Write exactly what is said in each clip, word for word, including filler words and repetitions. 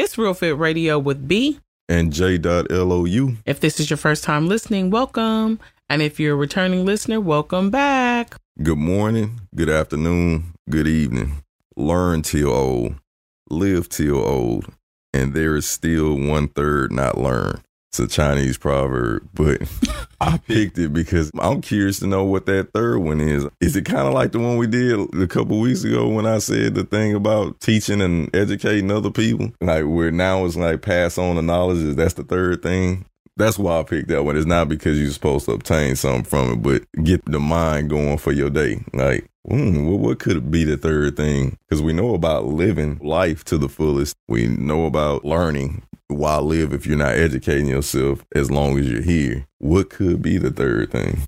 It's Real Fit Radio with B and J dot L O U. If this is your first time listening, welcome. And if you're a returning listener, welcome back. Good morning, good afternoon, good evening. Learn till old, live till old, and there is still one third not learned. It's a Chinese proverb, but I picked it because I'm curious to know what that third one is. Is it kind of like the one we did a couple weeks ago when I said the thing about teaching and educating other people? Like where now it's like pass on the knowledge, that's the third thing. That's why I picked that one. It's not because you're supposed to obtain something from it, but get the mind going for your day. Like, mm, well, what could be the third thing? Because we know about living life to the fullest. We know about learning. Why live if you're not educating yourself as long as you're here? What could be the third thing?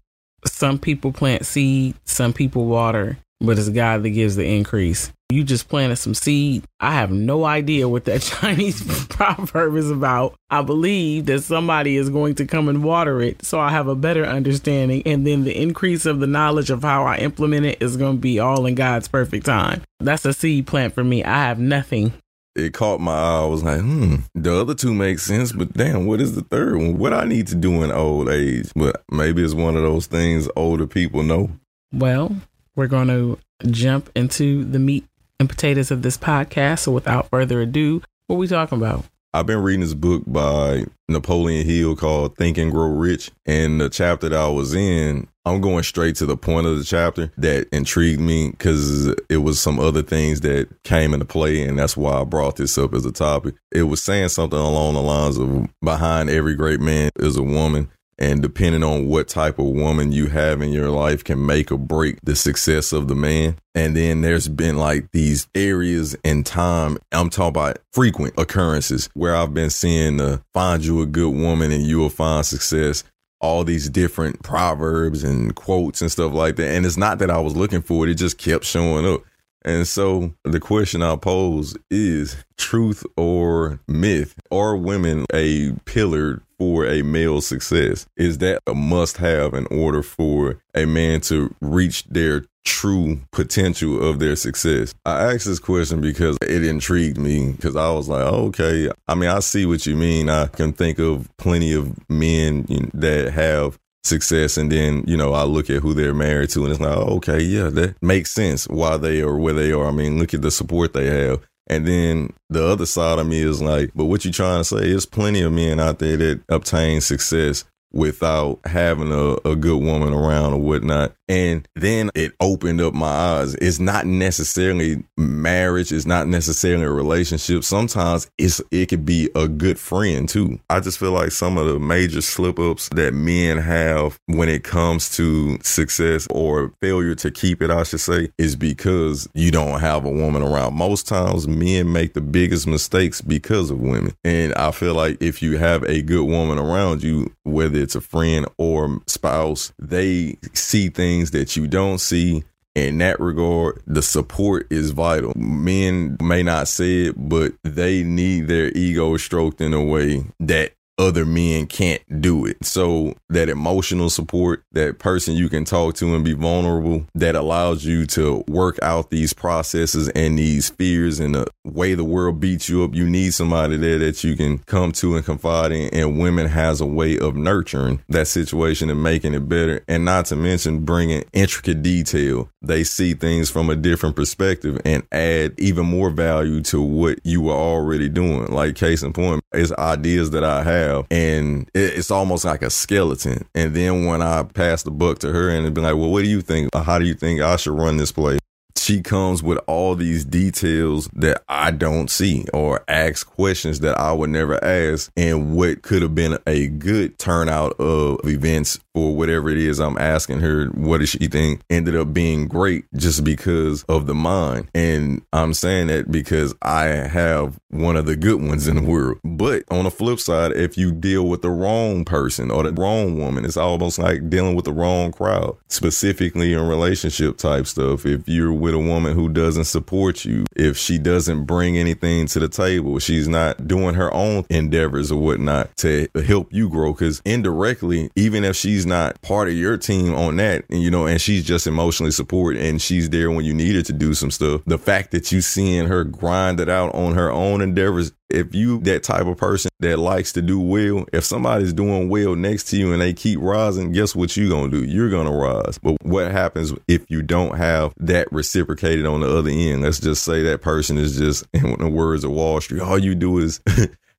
Some people plant seed, some people water, but it's God that gives the increase. You just planted some seed. I have no idea what that Chinese proverb is about. I believe that somebody is going to come and water it, so I have a better understanding. And then the increase of the knowledge of how I implement it is going to be all in God's perfect time. That's a seed plant for me. I have nothing. It caught my eye. I was like, hmm, the other two make sense, but damn, what is the third one? What I need to do in old age? But maybe it's one of those things older people know. Well, we're going to jump into the meat and potatoes of this podcast. So without further ado, what are we talking about? I've been reading this book by Napoleon Hill called Think and Grow Rich. And the chapter that I was in, I'm going straight to the point of the chapter that intrigued me because it was some other things that came into play. And that's why I brought this up as a topic. It was saying something along the lines of behind every great man is a woman. And depending on what type of woman you have in your life can make or break the success of the man. And then there's been like these areas in time. I'm talking about frequent occurrences where I've been seeing the find you a good woman and you will find success. All these different proverbs and quotes and stuff like that. And it's not that I was looking for it. It just kept showing up. And so the question I pose is truth or myth? Are women a pillar for a male success? Is that a must have in order for a man to reach their true potential of their success? I asked this question because it intrigued me because I was like, okay, I mean, I see what you mean. I can think of plenty of men that have success. And then, you know, I look at who they're married to and it's like, okay, yeah, that makes sense why they are where they are. I mean, look at the support they have. And then the other side of me is like, but what you trying to say is plenty of men out there that obtain success without having a, a good woman around or whatnot. And then it opened up my eyes. It's not necessarily marriage. It's not necessarily a relationship. Sometimes it's it could be a good friend too. I just feel like some of the major slip ups that men have when it comes to success or failure to keep it, I should say, is because you don't have a woman around. Most times men make the biggest mistakes because of women. And I feel like if you have a good woman around you, whether it's a friend or spouse, they see things that you don't see. In that regard, the support is vital. Men may not say it, but they need their ego stroked in a way that other men can't do it. So that emotional support, that person you can talk to and be vulnerable, that allows you to work out these processes and these fears and the way the world beats you up. You need somebody there that you can come to and confide in. And women has a way of nurturing that situation and making it better. And not to mention bringing intricate detail. They see things from a different perspective and add even more value to what you were already doing. Like case in point, it's ideas that I have. And it's almost like a skeleton. And then when I pass the buck to her and it'd be like, well, what do you think? How do you think I should run this play? She comes with all these details that I don't see or asks questions that I would never ask. And what could have been a good turnout of events or whatever it is I'm asking her, what does she think, ended up being great just because of the mind. And I'm saying that because I have one of the good ones in the world. But on the flip side, if you deal with the wrong person or the wrong woman, it's almost like dealing with the wrong crowd, specifically in relationship type stuff. If you're with a woman who doesn't support you, if she doesn't bring anything to the table, she's not doing her own endeavors or whatnot to help you grow. Because indirectly, even if she's not part of your team on that, and you know, and she's just emotionally supported and she's there when you need her to do some stuff, the fact that you seeing her grind it out on her own endeavors, if you that type of person that likes to do well, if somebody's doing well next to you and they keep rising, guess what you're going to do? You're going to rise. But what happens if you don't have that reciprocated on the other end? Let's just say that person is just, in the words of Wall Street, all you do is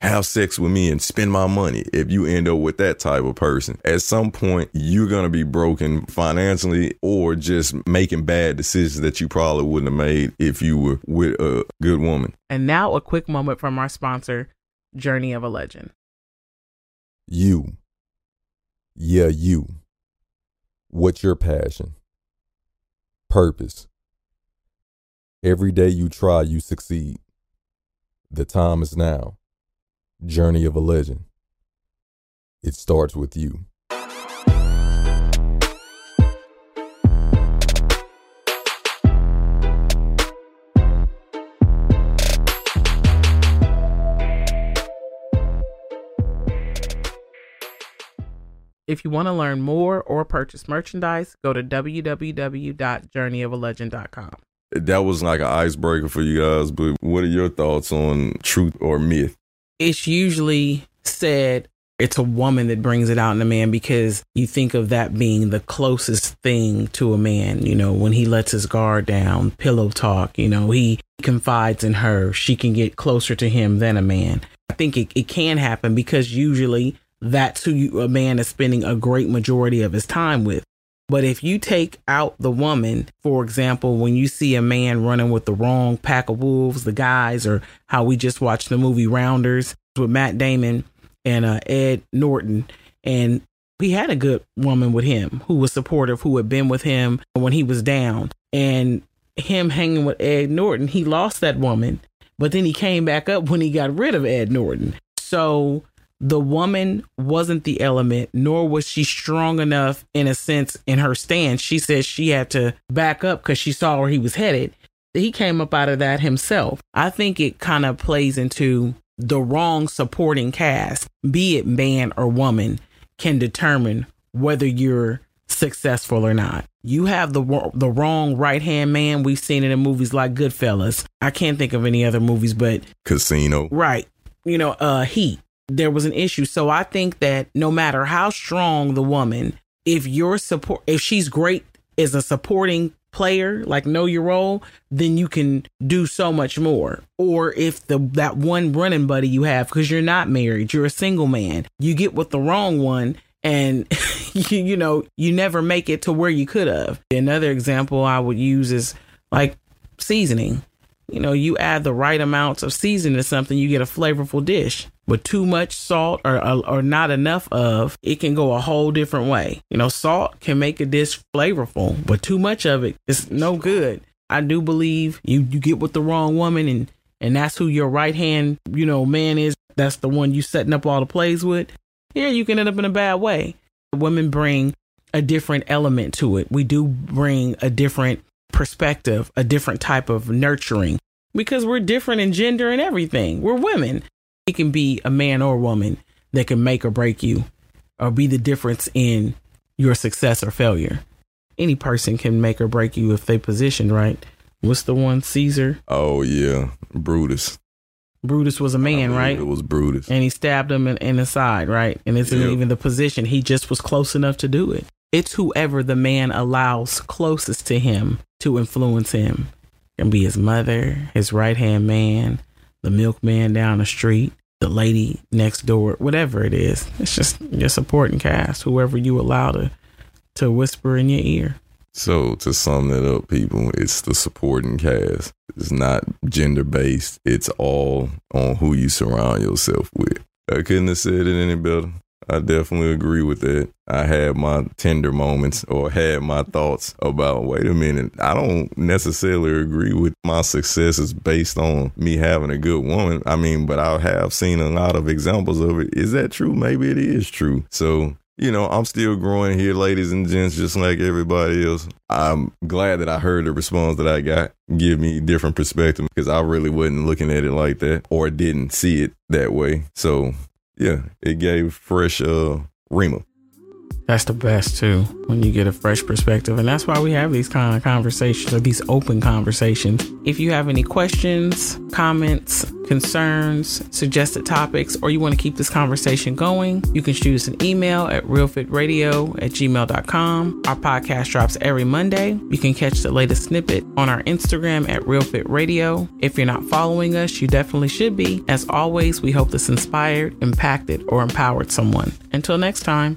have sex with me and spend my money. If you end up with that type of person, at some point, you're going to be broken financially or just making bad decisions that you probably wouldn't have made if you were with a good woman. And now a quick moment from our sponsor, Journey of a Legend. You. Yeah, you. What's your passion? Purpose. Every day you try, you succeed. The time is now. Journey of a Legend. It starts with you. If you want to learn more or purchase merchandise, go to w w w dot journey of a legend dot com. That was like an icebreaker for you guys, but what are your thoughts on truth or myth? It's usually said it's a woman that brings it out in a man, because you think of that being the closest thing to a man. You know, when he lets his guard down, pillow talk, you know, he confides in her. She can get closer to him than a man. I think it, it can happen because usually that's who you, a man is spending a great majority of his time with. But if you take out the woman, for example, when you see a man running with the wrong pack of wolves, the guys, or how we just watched the movie Rounders with Matt Damon and uh, Ed Norton. And he had a good woman with him who was supportive, who had been with him when he was down, and him hanging with Ed Norton. He lost that woman, but then he came back up when he got rid of Ed Norton. So the woman wasn't the element, nor was she strong enough, in a sense, in her stance. She said she had to back up because she saw where he was headed. He came up out of that himself. I think it kind of plays into the wrong supporting cast, be it man or woman, can determine whether you're successful or not. You have the the wrong right-hand man. We've seen it in movies like Goodfellas. I can't think of any other movies, but Casino. Right. You know, uh, Heat. There was an issue. So I think that no matter how strong the woman, if your support, if she's great as a supporting player, like know your role, then you can do so much more. Or if the that one running buddy you have, because you're not married, you're a single man, you get with the wrong one and you, you know, you never make it to where you could have. Another example I would use is like seasoning. You know, you add the right amounts of seasoning to something, you get a flavorful dish. But too much salt or, or or not enough of it can go a whole different way. You know, salt can make a dish flavorful, but too much of it is no good. I do believe you, you get with the wrong woman, and and that's who your right hand, you know, man is. That's the one you setting up all the plays with. Yeah, you can end up in a bad way. Women bring a different element to it. We do bring a different perspective, a different type of nurturing, because we're different in gender and everything. We're women. It can be a man or a woman that can make or break you or be the difference in your success or failure. Any person can make or break you if they position right. What's the one? Caesar? Oh, yeah. Brutus. Brutus was a man, right? It was Brutus. And he stabbed him in, in the side, right? And it's yep. Even the position. He just was close enough to do it. It's whoever the man allows closest to him to influence him. It can be his mother, his right-hand man, the milkman down the street, the lady next door, whatever it is. It's just your supporting cast, whoever you allow to to whisper in your ear. So to sum that up, people, it's the supporting cast. It's not gender based. It's all on who you surround yourself with. I couldn't have said it any better. I definitely agree with that. I had my tender moments, or had my thoughts about, wait a minute, I don't necessarily agree with my successes based on me having a good woman. I mean, but I have seen a lot of examples of it. Is that true? Maybe it is true. So you know, I'm still growing here, ladies and gents, just like everybody else. I'm glad that I heard the response that I got give me different perspective, because I really wasn't looking at it like that, or didn't see it that way. So, yeah, it gave fresh uh, Rima. That's the best, too, when you get a fresh perspective. And that's why we have these kind of conversations, or these open conversations. If you have any questions, comments, concerns, suggested topics, or you want to keep this conversation going, you can shoot us an email at real fit radio at gmail dot com. Our podcast drops every Monday. You can catch the latest snippet on our Instagram at real fit radio. If you're not following us, you definitely should be. As always, we hope this inspired, impacted, or empowered someone. Until next time.